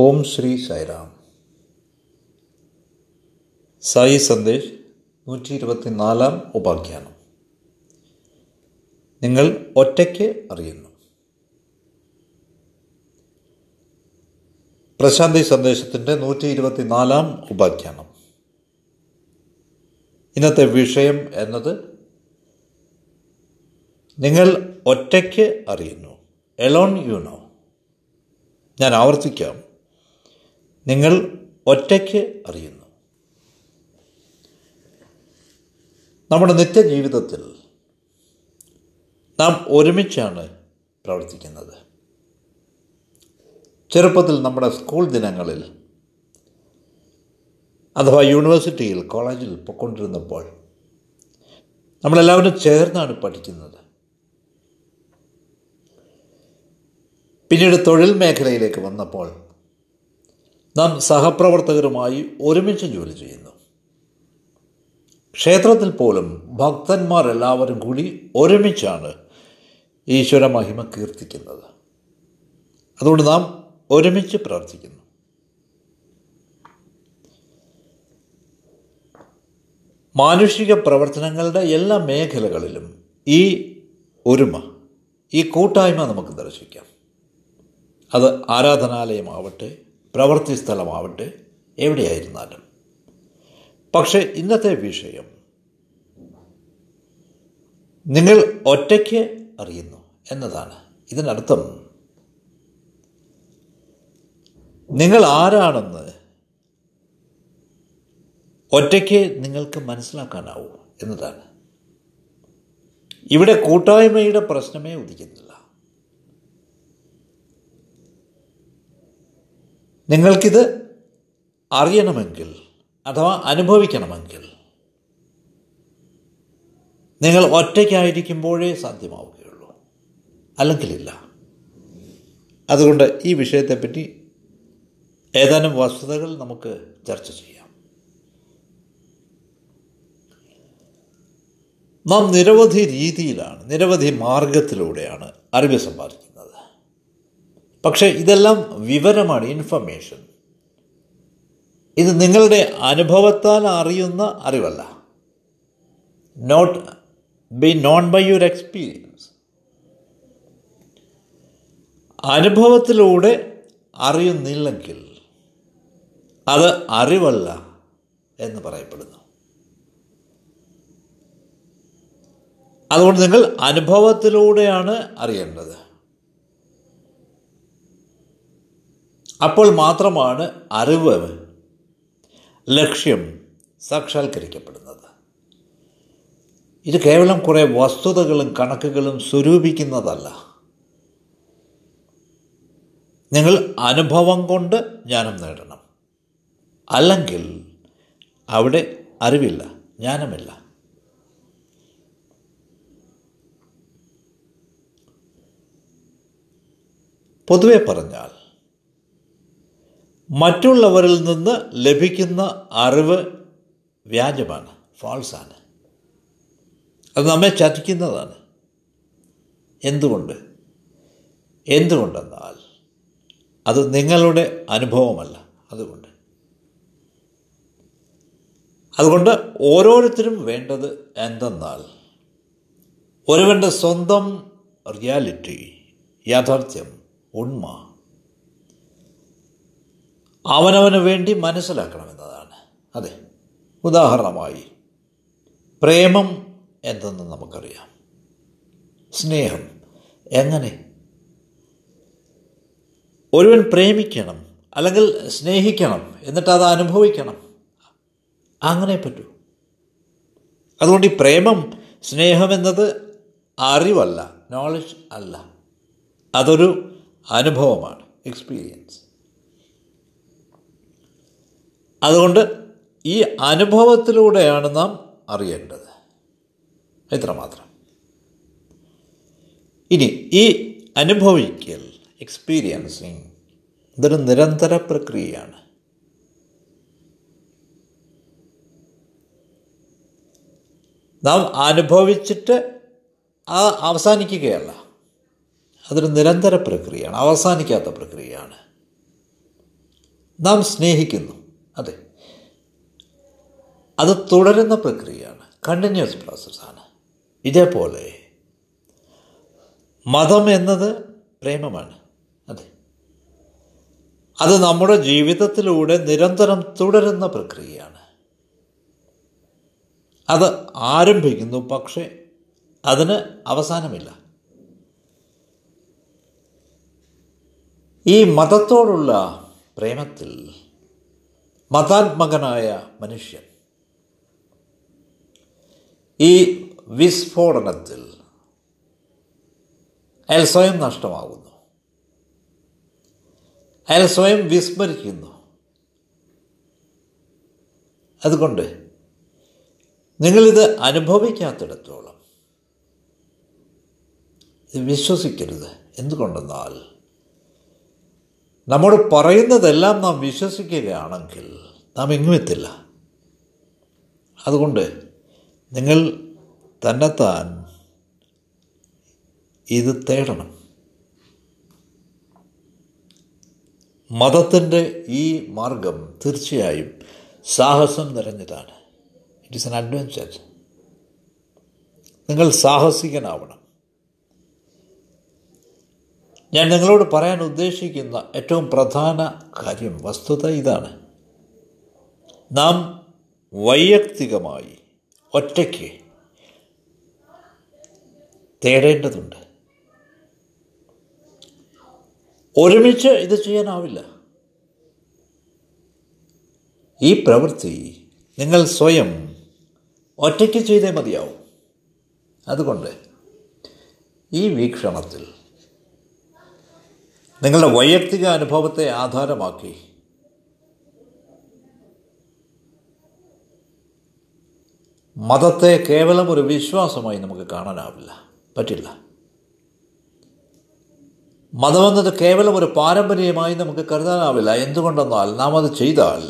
ഓം ശ്രീ സായിറാം. സായി സന്ദേശ് 124 ഉപാഖ്യാനം. നിങ്ങൾ ഒറ്റയ്ക്ക് അറിയുന്നു. പ്രശാന്തി സന്ദേശത്തിൻ്റെ 124 ഉപാഖ്യാനം. ഇന്നത്തെ വിഷയം എന്നത് നിങ്ങൾ ഒറ്റയ്ക്ക് അറിയുന്നു, എലോൺ യു നോ. ഞാൻ ആവർത്തിക്കാം, നിങ്ങൾ ഒറ്റയ്ക്ക് അറിയുന്നു. നമ്മുടെ നിത്യജീവിതത്തിൽ നാം ഒരുമിച്ചാണ് പ്രവർത്തിക്കുന്നത്. ചെറുപ്പത്തിൽ നമ്മുടെ സ്കൂൾ ദിനങ്ങളിൽ അഥവാ യൂണിവേഴ്സിറ്റിയിൽ കോളേജിൽ പോയിക്കൊണ്ടിരുന്നപ്പോൾ നമ്മളെല്ലാവരും ചേർന്നാണ് പഠിക്കുന്നത്. പിന്നീട് തൊഴിൽ മേഖലയിലേക്ക് വന്നപ്പോൾ നാം സഹപ്രവർത്തകരുമായി ഒരുമിച്ച് ജോലി ചെയ്യുന്നു. ക്ഷേത്രത്തിൽ പോലും ഭക്തന്മാരെല്ലാവരും കൂടി ഒരുമിച്ചാണ് ഈശ്വര മഹിമ കീർത്തിക്കുന്നത്. അതുകൊണ്ട് നാം ഒരുമിച്ച് പ്രാർത്ഥിക്കുന്നു. മാനുഷിക പ്രവർത്തനങ്ങളുടെ എല്ലാ മേഖലകളിലും ഈ ഒരുമ, ഈ കൂട്ടായ്മ നമുക്ക് ദർശിക്കാം. അത് ആരാധനാലയമാവട്ടെ, പ്രവൃത്തി സ്ഥലമാവട്ടെ, എവിടെയായിരുന്നാലും. പക്ഷേ ഇന്നത്തെ വിഷയം നിങ്ങൾ ഒറ്റയ്ക്ക് അറിയുന്നു എന്നതാണ്. ഇതിനർത്ഥം നിങ്ങൾ ആരാണെന്ന് ഒറ്റയ്ക്ക് നിങ്ങൾക്ക് മനസ്സിലാക്കാനാവൂ എന്നതാണ്. ഇവിടെ കൂട്ടായ്മയുടെ പ്രശ്നമേ ഉദിക്കുന്നില്ല. നിങ്ങൾക്കിത് അറിയണമെങ്കിൽ അഥവാ അനുഭവിക്കണമെങ്കിൽ നിങ്ങൾ ഒറ്റയ്ക്കായിരിക്കുമ്പോഴേ സാധ്യമാവുകയുള്ളൂ, അല്ലെങ്കിലില്ല. അതുകൊണ്ട് ഈ വിഷയത്തെപ്പറ്റി ഏതാനും വസ്തുതകൾ നമുക്ക് ചർച്ച ചെയ്യാം. നാം നിരവധി രീതിയിലാണ്, നിരവധി മാർഗത്തിലൂടെയാണ് അറിവ് സമ്പാദിക്കുന്നത്. പക്ഷേ ഇതെല്ലാം വിവരമാണ്, ഇൻഫർമേഷൻ. ഇത് നിങ്ങളുടെ അനുഭവത്താൽ അറിയുന്ന അറിവല്ല. Not be known by your experience. അനുഭവത്തിലൂടെ അറിയുന്നില്ലെങ്കിൽ അത് അറിവല്ല എന്ന് പറയപ്പെടുന്നു. അതുകൊണ്ട് നിങ്ങൾ അനുഭവത്തിലൂടെയാണ് അറിയേണ്ടത്. അപ്പോൾ മാത്രമാണ് അറിവ്, ലക്ഷ്യം സാക്ഷാത്കരിക്കപ്പെടുന്നത്. ഇത് കേവലം കുറേ വസ്തുതകളും കണക്കുകളും സ്വരൂപിക്കുന്നതല്ല. നിങ്ങൾ അനുഭവം കൊണ്ട് ജ്ഞാനം നേടണം. അല്ലെങ്കിൽ അവിടെ അറിവില്ല, ജ്ഞാനമില്ല. പൊതുവെ പറഞ്ഞാൽ മറ്റുള്ളവരിൽ നിന്ന് ലഭിക്കുന്ന അറിവ് വ്യാജമാണ്, ഫാൾസാണ്. അത് നമ്മെ ചതിക്കുന്നതാണ്. എന്തുകൊണ്ടെന്നാൽ അത് നിങ്ങളുടെ അനുഭവമല്ല. അതുകൊണ്ട് ഓരോരുത്തരും വേണ്ടത് എന്തെന്നാൽ ഒരുവൻ്റെ സ്വന്തം റിയാലിറ്റി, യാഥാർത്ഥ്യം, ഉണ്മ അവനവന് വേണ്ടി മനസ്സിലാക്കണമെന്നതാണ്. അതെ, ഉദാഹരണമായി പ്രേമം എന്തെന്ന് നമുക്കറിയാം. സ്നേഹം എങ്ങനെ ഒരുവൻ പ്രേമിക്കണം അല്ലെങ്കിൽ സ്നേഹിക്കണം, എന്നിട്ട് അത് അനുഭവിക്കണം. അങ്ങനെ പറ്റൂ. അതുകൊണ്ട് ഈ പ്രേമം, സ്നേഹമെന്നത് അറിവല്ല, നോളജ് അല്ല. അതൊരു അനുഭവമാണ്, എക്സ്പീരിയൻസ്. അതുകൊണ്ട് ഈ അനുഭവത്തിലൂടെയാണ് നാം അറിയേണ്ടത്. ഇത്രമാത്രം. ഇനി ഈ അനുഭവിക്കൽ, എക്സ്പീരിയൻസിങ്, ഇതൊരു നിരന്തര പ്രക്രിയയാണ്. നാം അനുഭവിച്ചിട്ട് അവസാനിക്കുകയല്ല. അതൊരു നിരന്തര പ്രക്രിയയാണ്, അവസാനിക്കാത്ത പ്രക്രിയയാണ്. നാം സ്നേഹിക്കുന്നു, അതെ, അത് തുടരുന്ന പ്രക്രിയയാണ്, കണ്ടിന്യൂസ് പ്രോസസ്സാണ്. ഇതേപോലെ മതം എന്നത് പ്രേമമാണ്, അതെ, അത് നമ്മുടെ ജീവിതത്തിലൂടെ നിരന്തരം തുടരുന്ന പ്രക്രിയയാണ്. അത് ആരംഭിക്കുന്നു, പക്ഷേ അതിന് അവസാനമില്ല. ഈ മതത്തോടുള്ള പ്രേമത്തിൽ മതാത്മകനായ മനുഷ്യൻ ഈ വിസ്ഫോടനത്തിൽ അയാൾ സ്വയം നഷ്ടമാകുന്നു, അയാൾ സ്വയം വിസ്മരിക്കുന്നു. അതുകൊണ്ട് നിങ്ങളിത് അനുഭവിക്കാത്തിടത്തോളം ഇത് വിശ്വസിക്കരുത്. എന്തുകൊണ്ടെന്നാൽ നമ്മോട് പറയുന്നതെല്ലാം നാം വിശ്വസിക്കുകയാണെങ്കിൽ നാം എങ്ങും എത്തില്ല. അതുകൊണ്ട് നിങ്ങൾ തന്നെത്താൻ ഇത് തേടണം. മതത്തിൻ്റെ ഈ മാർഗം തീർച്ചയായും സാഹസം നിറഞ്ഞതാണ്. It is an adventure. നിങ്ങൾ സാഹസികനാവണം. ഞാൻ നിങ്ങളോട് പറയാൻ ഉദ്ദേശിക്കുന്ന ഏറ്റവും പ്രധാന കാര്യം വസ്തുത ഇതാണ്. നാം വൈയക്തികമായി ഒറ്റയ്ക്ക് തേടേണ്ടതുണ്ട്. ഒരുമിച്ച് ഇത് ചെയ്യാനാവില്ല. ഈ പ്രവൃത്തി നിങ്ങൾ സ്വയം ഒറ്റയ്ക്ക് ചെയ്തേ മതിയാവും. അതുകൊണ്ട് ഈ വീക്ഷണത്തിൽ നിങ്ങളുടെ വൈയക്തിക അനുഭവത്തെ ആധാരമാക്കി മതത്തെ കേവലം ഒരു വിശ്വാസമായി നമുക്ക് കാണാനാവില്ല, പറ്റില്ല. മതമെന്നത് കേവലം ഒരു പാരമ്പര്യമായി നമുക്ക് കരുതാനാവില്ല. എന്തുകൊണ്ടെന്നാൽ നാം അത് ചെയ്താൽ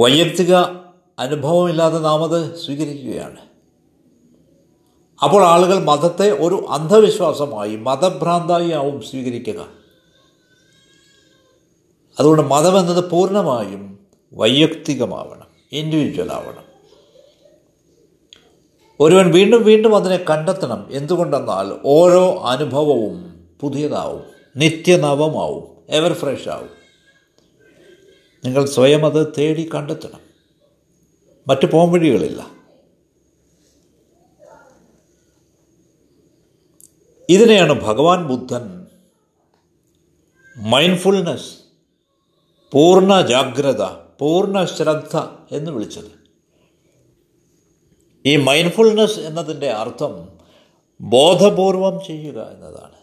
വൈയക്തിക അനുഭവമില്ലാതെ നാം അത് സ്വീകരിക്കുകയാണ്. അപ്പോൾ ആളുകൾ മതത്തെ ഒരു അന്ധവിശ്വാസമായി, മതഭ്രാന്തായി ആവും സ്വീകരിക്കുക. അതുകൊണ്ട് മതമെന്നത് പൂർണ്ണമായും വൈയക്തികമാവണം, ഇൻഡിവിജ്വൽ ആവണം. ഒരുവൻ വീണ്ടും വീണ്ടും അതിനെ കണ്ടെത്തണം. എന്തുകൊണ്ടെന്നാൽ ഓരോ അനുഭവവും പുതിയതാവും, നിത്യനവമാവും, എവർ ഫ്രഷ് ആവും. നിങ്ങൾ സ്വയം അത് തേടി കണ്ടെത്തണം. മറ്റു പോംവഴികളില്ല. ഇതിനെയാണ് ഭഗവാൻ ബുദ്ധൻ മൈൻഡ്ഫുൾനെസ്, പൂർണ്ണ ജാഗ്രത, പൂർണ്ണ ശ്രദ്ധ എന്ന് വിളിച്ചത്. ഈ മൈൻഡ്ഫുൾനെസ് എന്നതിൻ്റെ അർത്ഥം ബോധപൂർവം ചെയ്യുക എന്നതാണ്.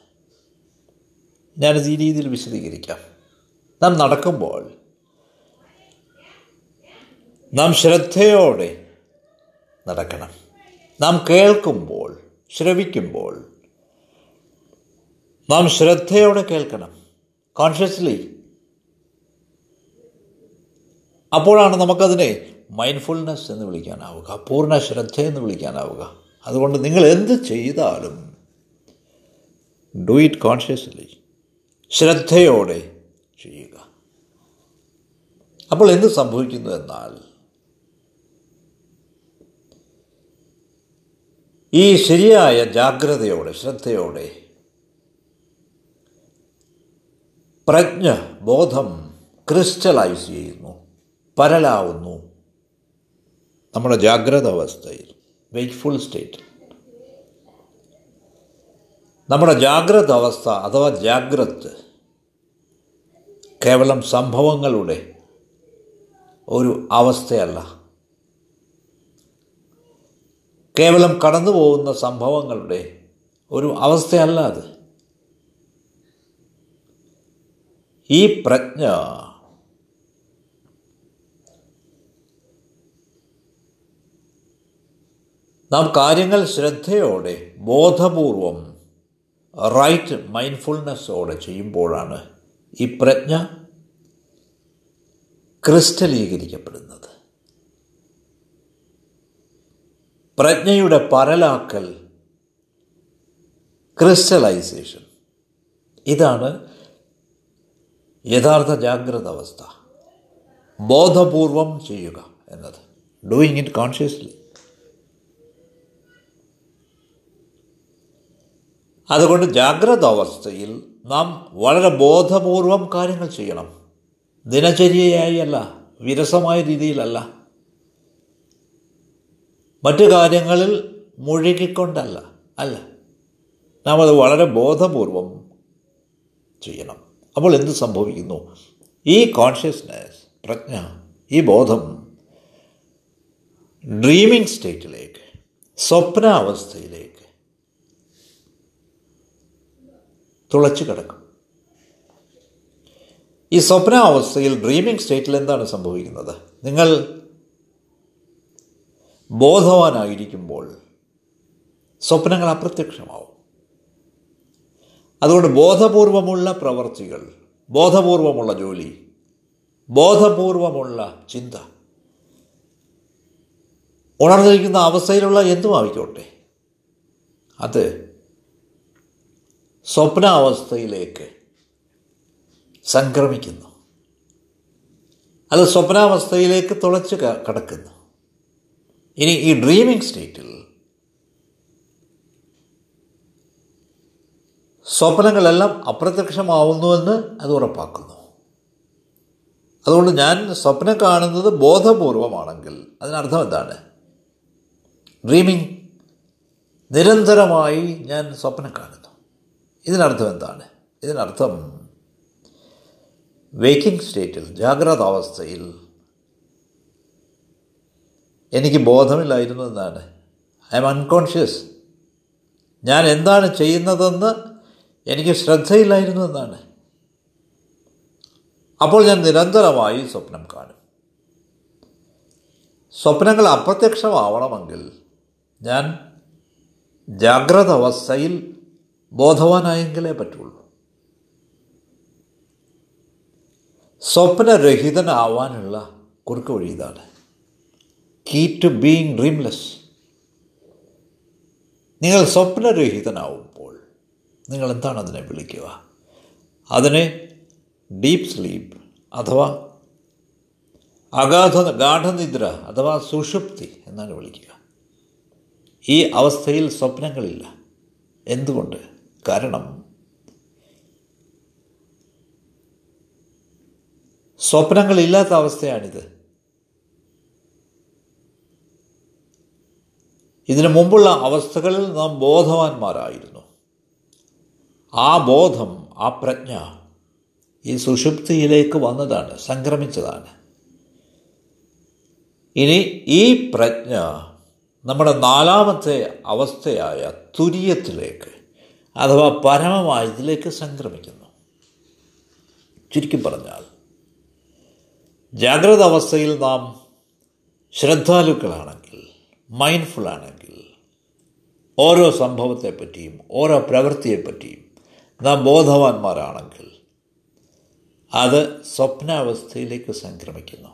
ഞാനിത് ഈ രീതിയിൽ വിശദീകരിക്കാം. നാം നടക്കുമ്പോൾ നാം ശ്രദ്ധയോടെ നടക്കണം. നാം കേൾക്കുമ്പോൾ, ശ്രവിക്കുമ്പോൾ നാം ശ്രദ്ധയോടെ കേൾക്കണം, കോൺഷ്യസ്ലി. അപ്പോഴാണ് നമുക്കതിനെ മൈൻഡ്ഫുൾനെസ് എന്ന് വിളിക്കാനാവുക, പൂർണ്ണ ശ്രദ്ധയെന്ന് വിളിക്കാനാവുക. അതുകൊണ്ട് നിങ്ങൾ എന്ത് ചെയ്താലും ഡു ഇറ്റ് കോൺഷ്യസ്ലി, ശ്രദ്ധയോടെ ചെയ്യുക. അപ്പോൾ എന്ത് സംഭവിക്കുന്നു എന്നാൽ ഈ ശരിയായ ജാഗ്രതയോടെ, ശ്രദ്ധയോടെ, പ്രജ്ഞ, ബോധം ക്രിസ്റ്റലൈസ് ചെയ്യുന്നു, പരലാവുന്നു നമ്മുടെ ജാഗ്രത അവസ്ഥയിൽ, വെയ്ക്ക്ഫുൾ സ്റ്റേറ്റിൽ. നമ്മുടെ ജാഗ്രത അവസ്ഥ അഥവാ ജാഗ്രത് കേവലം സംഭവങ്ങളുടെ ഒരു അവസ്ഥയല്ല, കേവലം കടന്നു പോകുന്ന സംഭവങ്ങളുടെ ഒരു അവസ്ഥയല്ല അത്. ഈ പ്രജ്ഞ നാം കാര്യങ്ങൾ ശ്രദ്ധയോടെ, ബോധപൂർവം, റൈറ്റ് മൈൻഡ്ഫുൾനെസ്സോടെ ചെയ്യുമ്പോഴാണ് ഈ പ്രജ്ഞ ക്രിസ്റ്റലീകരിക്കപ്പെടുന്നത്. പ്രജ്ഞയുടെ പരലാക്കൽ, ക്രിസ്റ്റലൈസേഷൻ, ഇതാണ് യഥാർത്ഥ ജാഗ്രത അവസ്ഥ ബോധപൂർവം ചെയ്യുക എന്നത്, ഡൂയിങ് ഇറ്റ് കോൺഷ്യസ്ലി. അതുകൊണ്ട് ജാഗ്രത അവസ്ഥയിൽ നാം വളരെ ബോധപൂർവം കാര്യങ്ങൾ ചെയ്യണം. ദിനചര്യയായി അല്ല, വിരസമായ രീതിയിലല്ല, മറ്റു കാര്യങ്ങളിൽ മുഴുകിക്കൊണ്ടല്ല, അല്ല, നാം അത് വളരെ ബോധപൂർവം ചെയ്യണം. അപ്പോൾ എന്ത് സംഭവിക്കുന്നു? ഈ കോൺഷ്യസ്നെസ്, പ്രജ്ഞ, ഈ ബോധം ഡ്രീമിംഗ് സ്റ്റേറ്റിലേക്ക്, സ്വപ്നാവസ്ഥയിലേക്ക് തുളച്ചു കിടക്കും. ഈ സ്വപ്നാവസ്ഥയിൽ, ഡ്രീമിംഗ് സ്റ്റേറ്റിൽ എന്താണ് സംഭവിക്കുന്നത്? നിങ്ങൾ ബോധവാനായിരിക്കുമ്പോൾ സ്വപ്നങ്ങൾ അപ്രത്യക്ഷമാവും. അതുകൊണ്ട് ബോധപൂർവമുള്ള പ്രവർത്തികൾ, ബോധപൂർവമുള്ള ജോലി, ബോധപൂർവമുള്ള ചിന്ത, ഉണർന്നിരിക്കുന്ന അവസ്ഥയിലുള്ള എന്തും ആയിക്കോട്ടെ, അത് സ്വപ്നാവസ്ഥയിലേക്ക് സംക്രമിക്കുന്നു, അത് സ്വപ്നാവസ്ഥയിലേക്ക് തുളച്ച് കടക്കുന്നു. ഇനി ഈ ഡ്രീമിംഗ് സ്റ്റേറ്റിൽ സ്വപ്നങ്ങളെല്ലാം അപ്രത്യക്ഷമാവുന്നുവെന്ന് അത് ഉറപ്പാക്കുന്നു. അതുകൊണ്ട് ഞാൻ സ്വപ്നം കാണുന്നത് ബോധപൂർവമാണെങ്കിൽ അതിനർത്ഥം എന്താണ്? ഡ്രീമിങ്, നിരന്തരമായി ഞാൻ സ്വപ്നം കാണുന്നു. ഇതിനർത്ഥം എന്താണ്? ഇതിനർത്ഥം വേക്കിംഗ് സ്റ്റേറ്റിൽ, ജാഗ്രത അവസ്ഥയിൽ എനിക്ക് ബോധമില്ലായിരുന്നു എന്നാണ്. I am unconscious. ഞാൻ എന്താണ് ചെയ്യുന്നതെന്ന് എനിക്ക് ശ്രദ്ധയില്ലായിരുന്നു എന്നാണ്. അപ്പോൾ ഞാൻ നിരന്തരമായി സ്വപ്നം കാണും. സ്വപ്നങ്ങൾ അപ്രത്യക്ഷമാവണമെങ്കിൽ ഞാൻ ജാഗ്രത അവസ്ഥയിൽ ബോധവാനായെങ്കിലേ പറ്റുള്ളൂ. സ്വപ്നരഹിതനാവാനുള്ള കുറുക്കു വഴി ഇതാണ്. Key to being dreamless. നിങ്ങൾ സ്വപ്നരഹിതനാവുമ്പോൾ നിങ്ങൾ എന്താണ് അതിനെ വിളിക്കുക? അതിനെ ഡീപ്പ് സ്ലീപ്പ് അഥവാ ഗാഠനിദ്ര അഥവാ സുഷുപ്തി എന്നാണ് വിളിക്കുക. ഈ അവസ്ഥയിൽ സ്വപ്നങ്ങളില്ല. എന്തുകൊണ്ട്? കാരണം സ്വപ്നങ്ങളില്ലാത്ത അവസ്ഥയാണിത്. ഇതിനു മുമ്പുള്ള അവസ്ഥകളിൽ നാം ബോധവാന്മാരായിരുന്നു. ആ ബോധം, ആ പ്രജ്ഞ ഈ സുഷുപ്തിയിലേക്ക് വന്നതാണ്, സംക്രമിച്ചതാണ്. ഇനി ഈ പ്രജ്ഞ നമ്മുടെ നാലാമത്തെ അവസ്ഥയായ തുര്യത്തിലേക്ക് അഥവാ പരമമായതിലേക്ക് സംക്രമിക്കുന്നു. ചുരുക്കി പറഞ്ഞാൽ, ജാഗ്രത അവസ്ഥയിൽ നാം ശ്രദ്ധാലുക്കളാണെങ്കിൽ, മൈൻഡ്ഫുള്ളാണെങ്കിൽ, ഓരോ സംഭവത്തെപ്പറ്റിയും ഓരോ പ്രവൃത്തിയെപ്പറ്റിയും നാം ബോധവാന്മാരാണെങ്കിൽ അത് സ്വപ്നാവസ്ഥയിലേക്ക് സംക്രമിക്കുന്നു.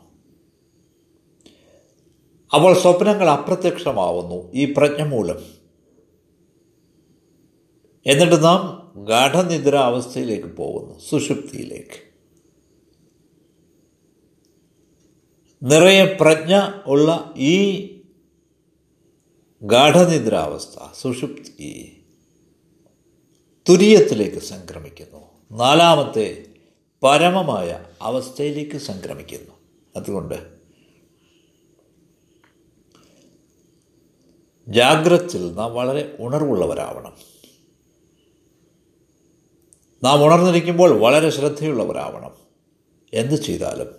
അപ്പോൾ സ്വപ്നങ്ങൾ അപ്രത്യക്ഷമാവുന്നു ഈ പ്രജ്ഞ മൂലം. എന്നിട്ട് നാം ഗാഠനിദ്ര അവസ്ഥയിലേക്ക് പോകുന്നു, സുഷുപ്തിയിലേക്ക്. നിറയെ പ്രജ്ഞ ഉള്ള ഈ ഗാഠനിദ്രാവസ്ഥ, സുഷുപ്തി, തുര്യത്തിലേക്ക് സംക്രമിക്കുന്നു, നാലാമത്തെ പരമമായ അവസ്ഥയിലേക്ക് സംക്രമിക്കുന്നു. അതുകൊണ്ട് ജാഗ്രത്തിൽ നാം വളരെ ഉണർവുള്ളവരാവണം. നാം ഉണർന്നിരിക്കുമ്പോൾ വളരെ ശ്രദ്ധയുള്ളവരാവണം. എന്ത് ചെയ്താലും,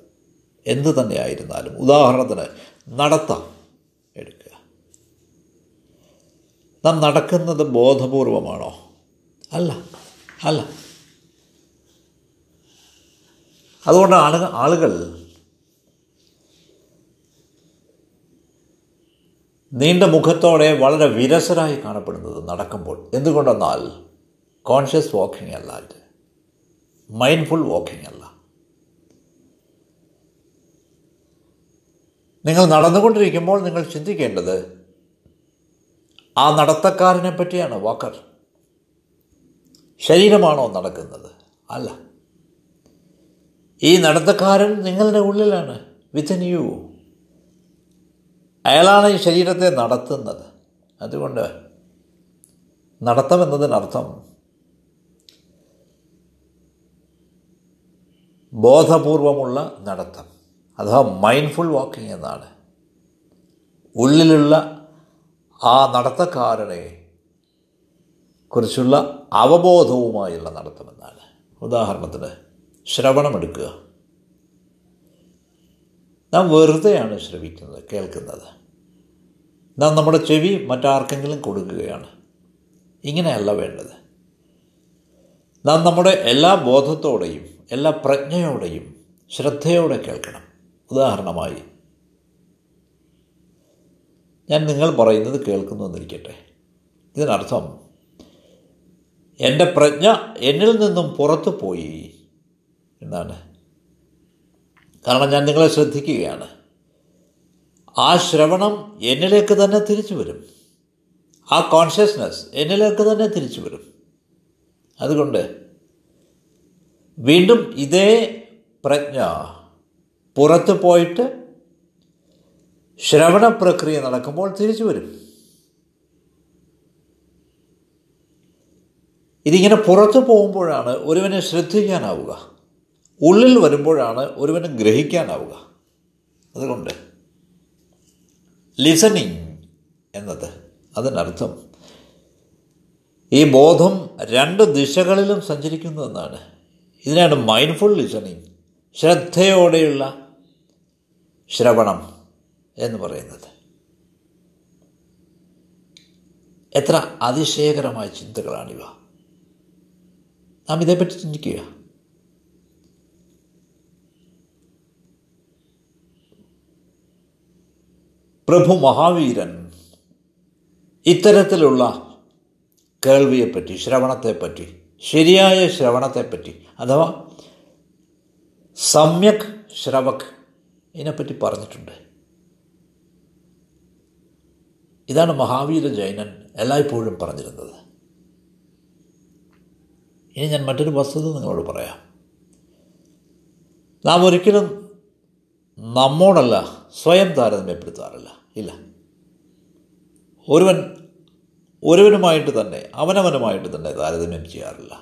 എന്ത് തന്നെയായിരുന്നാലും, ഉദാഹരണത്തിന് നടത്തം എടുക്കുക. നാം നടക്കുന്നത് ബോധപൂർവമാണോ? അല്ല, അല്ല. അതുകൊണ്ടാണ് ആളുകൾ നീണ്ട മുഖത്തോടെ വളരെ വിരസരായി കാണപ്പെടുന്നത് നടക്കുമ്പോൾ. എന്തുകൊണ്ടെന്നാൽ കോൺഷ്യസ് വാക്കിംഗ് അല്ല, അത് മൈൻഡ്ഫുൾ വാക്കിംഗ് അല്ല. നിങ്ങൾ നടന്നുകൊണ്ടിരിക്കുമ്പോൾ നിങ്ങൾ ചിന്തിക്കേണ്ടത് ആ നടത്തക്കാരനെ പറ്റിയാണ്, വാക്കർ. ശരീരമാണോ നടക്കുന്നത്? അല്ല. ഈ നടത്തക്കാരൻ നിങ്ങളുടെ ഉള്ളിലാണ്, വിത്തിൻ യു. അയാളാണ് ഈ ശരീരത്തെ നടത്തുന്നത്. അതുകൊണ്ട് നടത്തം എന്നതിനർത്ഥം ബോധപൂർവമുള്ള നടത്തം, അഥവാ മൈൻഡ്ഫുൾ വാക്കിംഗ് എന്നാണ്. ഉള്ളിലുള്ള ആ നടത്തക്കാരനെ കുറിച്ചുള്ള അവബോധവുമായുള്ള നടത്തമെന്നാണ്. ഉദാഹരണത്തിന് ശ്രവണമെടുക്കുക. നാം വെറുതെയാണ് ശ്രവിക്കുന്നത്, കേൾക്കുന്നത്. നാം നമ്മുടെ ചെവി മറ്റാർക്കെങ്കിലും കൊടുക്കുകയാണ്. ഇങ്ങനെയല്ല വേണ്ടത്. നാം നമ്മുടെ എല്ലാ ബോധത്തോടെയും എല്ലാ പ്രജ്ഞയോടെയും ശ്രദ്ധയോടെ കേൾക്കണം. ഉദാഹരണമായി, ഞാൻ നിങ്ങൾ പറയുന്നത് കേൾക്കുന്നു എന്നിരിക്കട്ടെ. ഇതിനർത്ഥം എൻ്റെ പ്രജ്ഞ എന്നിൽ നിന്നും പുറത്തു പോയി എന്നാണ്. കാരണം ഞാൻ നിങ്ങളെ ശ്രദ്ധിക്കുകയാണ്. ആ ശ്രവണം എന്നിലേക്ക് തന്നെ തിരിച്ചു വരും. ആ കോൺഷ്യസ്നസ് എന്നിലേക്ക് തന്നെ തിരിച്ചു വരും. അതുകൊണ്ട് വീണ്ടും ഇതേ പ്രജ്ഞ പുറത്തു പോയിട്ട് ശ്രവണ പ്രക്രിയ നടക്കുമ്പോൾ തിരിച്ചു വരും. ഇതിങ്ങനെ പുറത്തു പോകുമ്പോഴാണ് ഒരുവനെ ശ്രദ്ധിക്കാനാവുക, ഉള്ളിൽ വരുമ്പോഴാണ് ഒരുവനെ ഗ്രഹിക്കാനാവുക. അതുകൊണ്ട് ലിസണിങ് എന്നത് അതിനർത്ഥം ഈ ബോധം രണ്ട് ദിശകളിലും സഞ്ചരിക്കുന്നു എന്നാണ്. ഇതിനാണ് മൈൻഡ്ഫുൾ ലിസണിങ്, ശ്രദ്ധയോടെയുള്ള ശ്രവണം എന്ന് പറയുന്നത്. എത്ര അതിശയകരമായ ചിന്തകളാണിവ! നാം ഇതേപ്പറ്റി ചിന്തിക്കുക. പ്രഭു മഹാവീരൻ ഇത്തരത്തിലുള്ള കേൾവിയെപ്പറ്റി, ശ്രവണത്തെപ്പറ്റി, ശരിയായ ശ്രവണത്തെപ്പറ്റി, അഥവാ സമ്യക് ശ്രവക്, ഇതിനെപ്പറ്റി പറഞ്ഞിട്ടുണ്ട്. ഇതാണ് മഹാവീര ജൈനൻ എല്ലായ്പ്പോഴും പറഞ്ഞിരുന്നത്. ഇനി ഞാൻ മറ്റൊരു വസ്തുത നിങ്ങളോട് പറയാം. നാം ഒരിക്കലും നമ്മോടല്ല സ്വയം താരതമ്യപ്പെടുത്താറില്ല. ഇല്ല, അവനവനുമായിട്ട് തന്നെ താരതമ്യം ചെയ്യാറില്ല.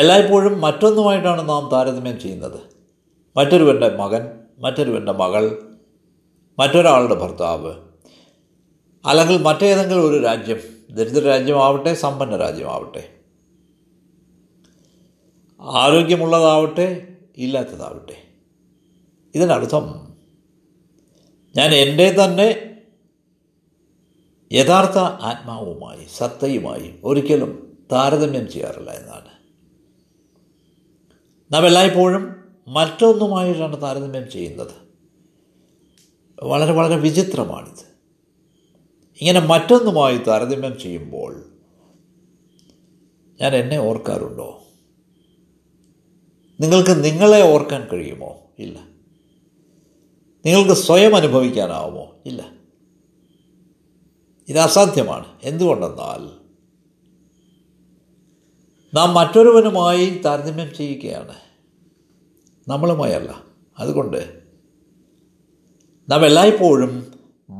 എല്ലായ്പ്പോഴും മറ്റൊന്നുമായിട്ടാണ് നാം താരതമ്യം ചെയ്യുന്നത്. മറ്റൊരുവൻ്റെ മകൻ, മറ്റൊരുവൻ്റെ മകൾ, മറ്റൊരാളുടെ ഭർത്താവ്, അല്ലെങ്കിൽ മറ്റേതെങ്കിലും ഒരു രാജ്യം, ദരിദ്ര രാജ്യമാവട്ടെ സമ്പന്ന രാജ്യമാവട്ടെ, ആരോഗ്യമുള്ളതാവട്ടെ ഇല്ലാത്തതാവട്ടെ. ഇതിനർത്ഥം ഞാൻ എൻ്റെ തന്നെ യഥാർത്ഥ ആത്മാവുമായി, സത്തയുമായി ഒരിക്കലും താരതമ്യം ചെയ്യാറില്ല എന്നാണ്. നാം എല്ലായ്പ്പോഴും മറ്റൊന്നുമായിട്ടാണ് താരതമ്യം ചെയ്യുന്നത്. വളരെ വളരെ വിചിത്രമാണിത്. ഇങ്ങനെ മറ്റൊന്നുമായി താരതമ്യം ചെയ്യുമ്പോൾ ഞാൻ എന്നെ ഓർക്കാറുണ്ടോ? നിങ്ങൾക്ക് നിങ്ങളെ ഓർക്കാൻ കഴിയുമോ? ഇല്ല. നിങ്ങൾക്ക് സ്വയം അനുഭവിക്കാനാവുമോ? ഇല്ല. ഇത് അസാധ്യമാണ്. എന്തുകൊണ്ടെന്നാൽ നാം മറ്റൊരുവനുമായി താരതമ്യം ചെയ്യുകയാണ്, നമ്മളുമായി അല്ല. അതുകൊണ്ട് നാം എല്ലായ്പ്പോഴും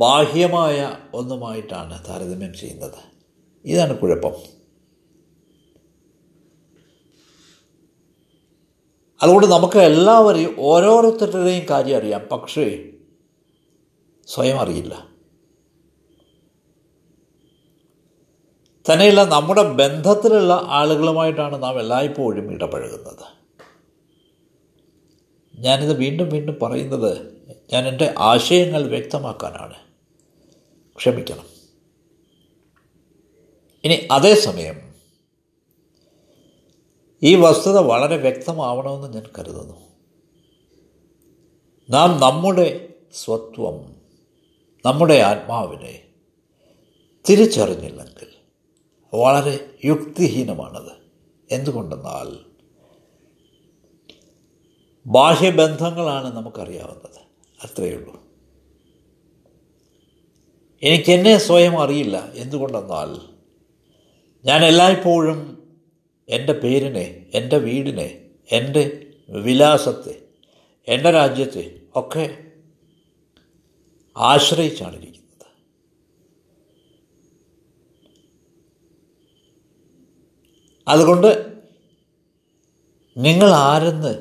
ബാഹ്യമായ ഒന്നുമായിട്ടാണ് താരതമ്യം ചെയ്യുന്നത്. ഇതാണ് കുഴപ്പം. അതുകൊണ്ട് നമുക്ക് എല്ലാവരെയും, ഓരോരുത്തരുടെയും കാര്യം അറിയാം, പക്ഷേ സ്വയം അറിയില്ല. തന്നെയല്ല, നമ്മുടെ ബന്ധത്തിലുള്ള ആളുകളുമായിട്ടാണ് നാം എല്ലായ്പ്പോഴും ഇടപഴകുന്നത്. ഞാനിത് വീണ്ടും വീണ്ടും പറയുന്നത് ഞാൻ എൻ്റെ ആശയങ്ങൾ വ്യക്തമാക്കാനാണ്, ക്ഷമിക്കണം. ഇനി അതേസമയം ഈ വസ്തുത വളരെ വ്യക്തമാവണമെന്ന് ഞാൻ കരുതുന്നു. നാം നമ്മുടെ സ്വത്വം, നമ്മുടെ ആത്മാവിനെ തിരിച്ചറിഞ്ഞില്ലെങ്കിൽ വളരെ യുക്തിഹീനമാണത്. എന്തുകൊണ്ടെന്നാൽ ബാഹ്യബന്ധങ്ങളാണ് നമുക്കറിയാവുന്നത്, അത്രയേ ഉള്ളൂ. എനിക്കെന്നെ സ്വയം അറിയില്ല. എന്തുകൊണ്ടെന്നാൽ ഞാൻ എല്ലായ്പ്പോഴും എൻ്റെ പേരിനെ, എൻ്റെ വീടിനെ, എൻ്റെ വിലാസത്തെ, എൻ്റെ രാജ്യത്തെ ഒക്കെ ആശ്രയിച്ചാണ് ഇരിക്കുന്നത്. അതുകൊണ്ട് നിങ്ങൾ ആരെന്ന്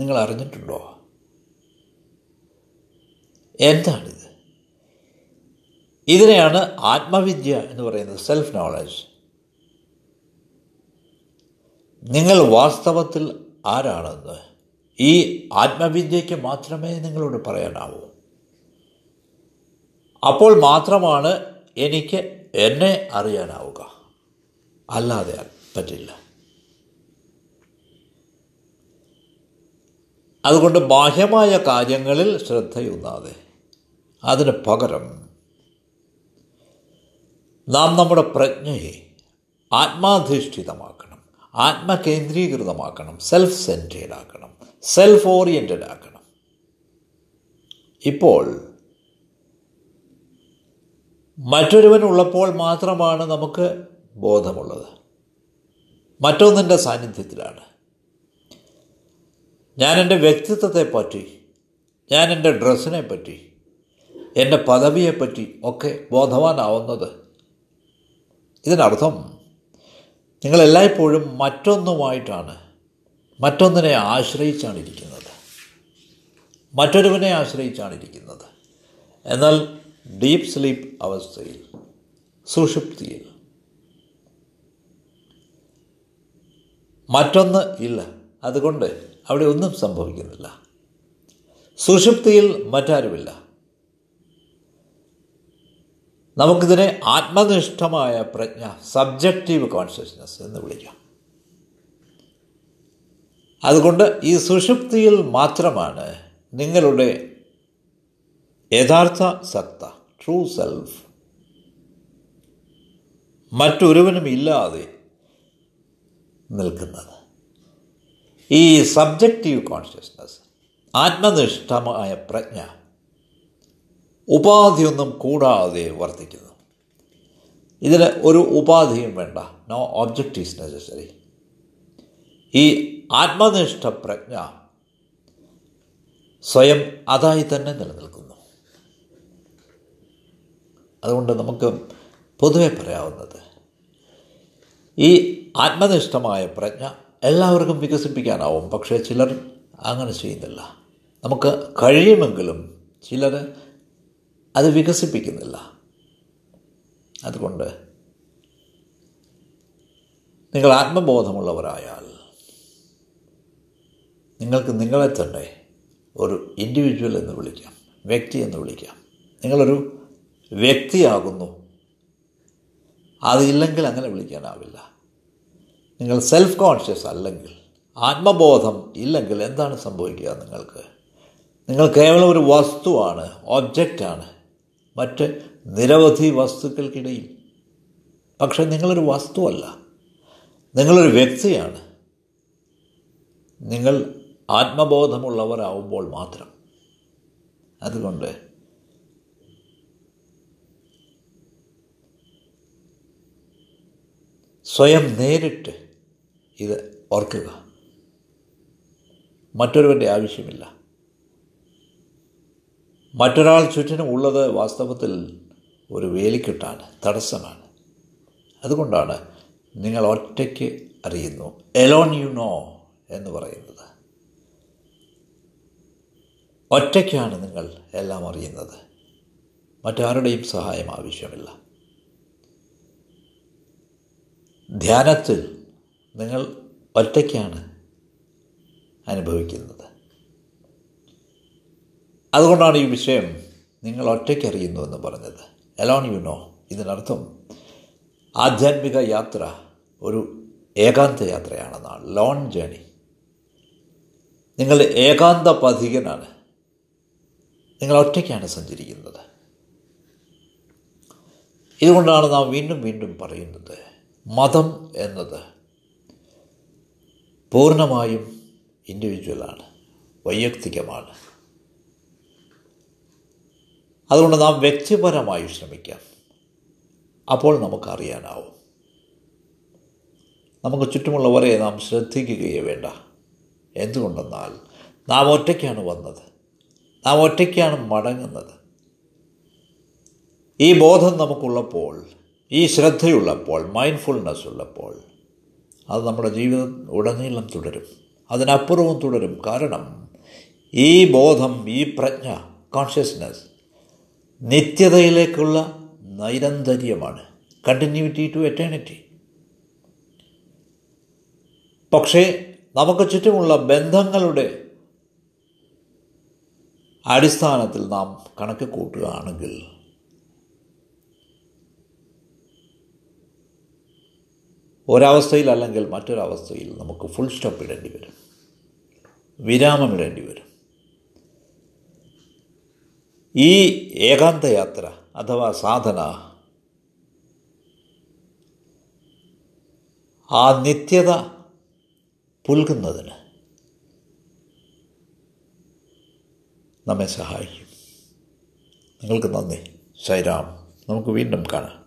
നിങ്ങൾ അറിഞ്ഞിട്ടുണ്ടോ? എന്താണിത്? ഇതിനെയാണ് ആത്മവിദ്യ എന്ന് പറയുന്നത്, സെൽഫ് നോളജ്. നിങ്ങൾ വാസ്തവത്തിൽ ആരാണെന്ന് ഈ ആത്മവിദ്യയ്ക്ക് മാത്രമേ നിങ്ങളോട് പറയാനാവൂ. അപ്പോൾ മാത്രമാണ് എനിക്ക് എന്നെ അറിയാനാവുക, അല്ലാതെ പറ്റില്ല. അതുകൊണ്ട് ബാഹ്യമായ കാര്യങ്ങളിൽ ശ്രദ്ധയൂന്നാതെ അതിന് പകരം നാം നമ്മുടെ പ്രജ്ഞയെ ആത്മാധിഷ്ഠിതമാക്കണം, ആത്മകേന്ദ്രീകൃതമാക്കണം, സെൽഫ് സെൻറ്റേഡ് ആക്കണം, സെൽഫ് ഓറിയൻറ്റഡ് ആക്കണം. ഇപ്പോൾ മറ്റൊരുവനുള്ളപ്പോൾ മാത്രമാണ് നമുക്ക് ബോധമുള്ളത്, മറ്റൊന്നിൻ്റെ സാന്നിധ്യത്തിലാണ്. ഞാൻ എൻ്റെ വ്യക്തിത്വത്തെപ്പറ്റി, ഞാൻ എൻ്റെ ഡ്രസ്സിനെപ്പറ്റി, എൻ്റെ പദവിയെപ്പറ്റി ഒക്കെ ബോധവാനാവുന്നത്. ഇതിനർത്ഥം നിങ്ങളെല്ലായ്പ്പോഴും മറ്റൊന്നുമായിട്ടാണ്, മറ്റൊന്നിനെ ആശ്രയിച്ചാണ് ഇരിക്കുന്നത്, മറ്റൊരുവനെ ആശ്രയിച്ചാണ് ഇരിക്കുന്നത്. എന്നാൽ ഡീപ്പ് സ്ലീപ്പ് അവസ്ഥയിൽ, സുഷുപ്തിയിൽ മറ്റൊന്ന് ഇല്ല, അതുകൊണ്ട് അവിടെ ഒന്നും സംഭവിക്കുന്നില്ല. സുഷുപ്തിയിൽ മറ്റാരുമില്ല. നമുക്കിതിനെ ആത്മനിഷ്ഠമായ പ്രജ്ഞ, സബ്ജക്റ്റീവ് കോൺഷ്യസ്നസ് എന്ന് വിളിക്കാം. അതുകൊണ്ട് ഈ സുഷുപ്തിയിൽ മാത്രമാണ് നിങ്ങളുടെ യഥാർത്ഥ സത്ത, ട്രൂ സെൽഫ്, മറ്റൊരുവനും ഇല്ലാതെ നിൽക്കുന്നത്. ഈ സബ്ജക്റ്റീവ് കോൺഷ്യസ്നസ്, ആത്മനിഷ്ഠമായ പ്രജ്ഞ, ഉപാധിയൊന്നും കൂടാതെ വർത്തിക്കുന്നു. ഇതിന് ഒരു ഉപാധിയും വേണ്ട, നോ ഒബ്ജക്റ്റ് ഈസ് നെസസറി. ഈ ആത്മനിഷ്ഠ പ്രജ്ഞ സ്വയം അതായി തന്നെ നിലനിൽക്കുന്നു. അതുകൊണ്ട് നമുക്ക് പൊതുവെ പറയാവുന്നത്, ഈ ആത്മനിഷ്ഠമായ പ്രജ്ഞ എല്ലാവർക്കും വികസിപ്പിക്കാനാവും, പക്ഷേ ചിലർ അങ്ങനെ ചെയ്യുന്നില്ല. നമുക്ക് കഴിയുമെങ്കിലും ചിലർ അത് വികസിപ്പിക്കുന്നില്ല. അതുകൊണ്ട് നിങ്ങൾ ആത്മബോധമുള്ളവരായാൽ നിങ്ങൾക്ക് നിങ്ങളെ തന്നെ ഒരു ഇൻഡിവിജ്വൽ എന്ന് വിളിക്കാം, വ്യക്തി എന്ന് വിളിക്കാം. നിങ്ങളൊരു വ്യക്തിയാകുന്നു, അതില്ലെങ്കിൽ അങ്ങനെ വിളിക്കാനാവില്ല. നിങ്ങൾ സെൽഫ് കോൺഷ്യസ് അല്ലെങ്കിൽ ആത്മബോധം ഇല്ലെങ്കിൽ എന്താണ് സംഭവിക്കുക? നിങ്ങൾ കേവലം ഒരു വസ്തുവാണ്, ഒബ്ജക്റ്റാണ്, മറ്റ് നിരവധി വസ്തുക്കൾക്കിടയിൽ. പക്ഷെ നിങ്ങളൊരു വസ്തുവല്ല, നിങ്ങളൊരു വ്യക്തിയാണ്. നിങ്ങൾ ആത്മബോധമുള്ളവരാവുമ്പോൾ മാത്രം. അതുകൊണ്ട് സ്വയം നേരിട്ട് ഇത് ഓർക്കുക, മറ്റൊരുവൻ്റെ ആവശ്യമില്ല. മറ്റൊരാൾ ചുറ്റിനും ഉള്ളത് വാസ്തവത്തിൽ ഒരു വേലിക്കെട്ടാണ്, തടസ്സമാണ്. അതുകൊണ്ടാണ് നിങ്ങൾ ഒറ്റയ്ക്ക് അറിയുന്നു, എലോൺ യു നോ എന്ന് പറയുന്നത്. ഒറ്റയ്ക്കാണ് നിങ്ങൾ എല്ലാം അറിയുന്നത്, മറ്റാരുടെയും സഹായം ആവശ്യമില്ല. ധ്യാനത്തിൽ നിങ്ങൾ ഒറ്റയ്ക്കാണ് അനുഭവിക്കുന്നത്. അതുകൊണ്ടാണ് ഈ വിഷയം നിങ്ങൾ ഒറ്റയ്ക്കറിയുന്നു എന്ന് പറഞ്ഞത്, എലോൺ യു നോ. ഇതിനർത്ഥം ആധ്യാത്മിക യാത്ര ഒരു ഏകാന്ത യാത്രയാണെന്നാണ്, ലോൺ ജേണി. നിങ്ങൾ ഏകാന്ത പഥികനാണ്, നിങ്ങൾ ഒറ്റയ്ക്കാണ് സഞ്ചരിക്കുന്നത്. ഇതുകൊണ്ടാണ് നാം വീണ്ടും വീണ്ടും പറയുന്നത്, മതം എന്നത് പൂർണ്ണമായും ഇൻഡിവിജ്വലാണ്, വൈയക്തികമാണ്. അതുകൊണ്ട് നാം വ്യക്തിപരമായി ശ്രമിക്കാം, അപ്പോൾ നമുക്കറിയാനാവും. നമുക്ക് ചുറ്റുമുള്ളവരെ നാം ശ്രദ്ധിക്കുകയേ വേണ്ട. എന്തുകൊണ്ടെന്നാൽ നാം ഒറ്റയ്ക്കാണ് വന്നത്, നാം ഒറ്റയ്ക്കാണ് മടങ്ങുന്നത്. ഈ ബോധം നമുക്കുള്ളപ്പോൾ, ഈ ശ്രദ്ധയുള്ളപ്പോൾ, മൈൻഡ്ഫുൾനെസ് ഉള്ളപ്പോൾ അത് നമ്മുടെ ജീവിതം ഉടനീളം തുടരും, അതിനപ്പുറവും തുടരും. കാരണം ഈ ബോധം, ഈ പ്രജ്ഞ, കോൺഷ്യസ്നെസ് നിത്യതയിലേക്കുള്ള നൈരന്തര്യമാണ്, കണ്ടിന്യൂറ്റി ടു എറ്റേണിറ്റി. പക്ഷേ നമുക്ക് ചുറ്റുമുള്ള ബന്ധങ്ങളുടെ അടിസ്ഥാനത്തിൽ നാം കണക്ക് കൂട്ടുകയാണെങ്കിൽ ഒരവസ്ഥയിൽ അല്ലെങ്കിൽ മറ്റൊരവസ്ഥയിൽ നമുക്ക് ഫുൾ സ്റ്റോപ്പ് ഇടേണ്ടി വരും, വിരാമം ഇടേണ്ടി വരും. ഈ ഏകാന്തയാത്ര അഥവാ സാധന ആ നിത്യത പുൽകുന്നതിന് നമ്മെ സഹായിക്കും. നിങ്ങൾക്ക് നന്ദി. സൈറാം. നമുക്ക് വീണ്ടും കാണാം.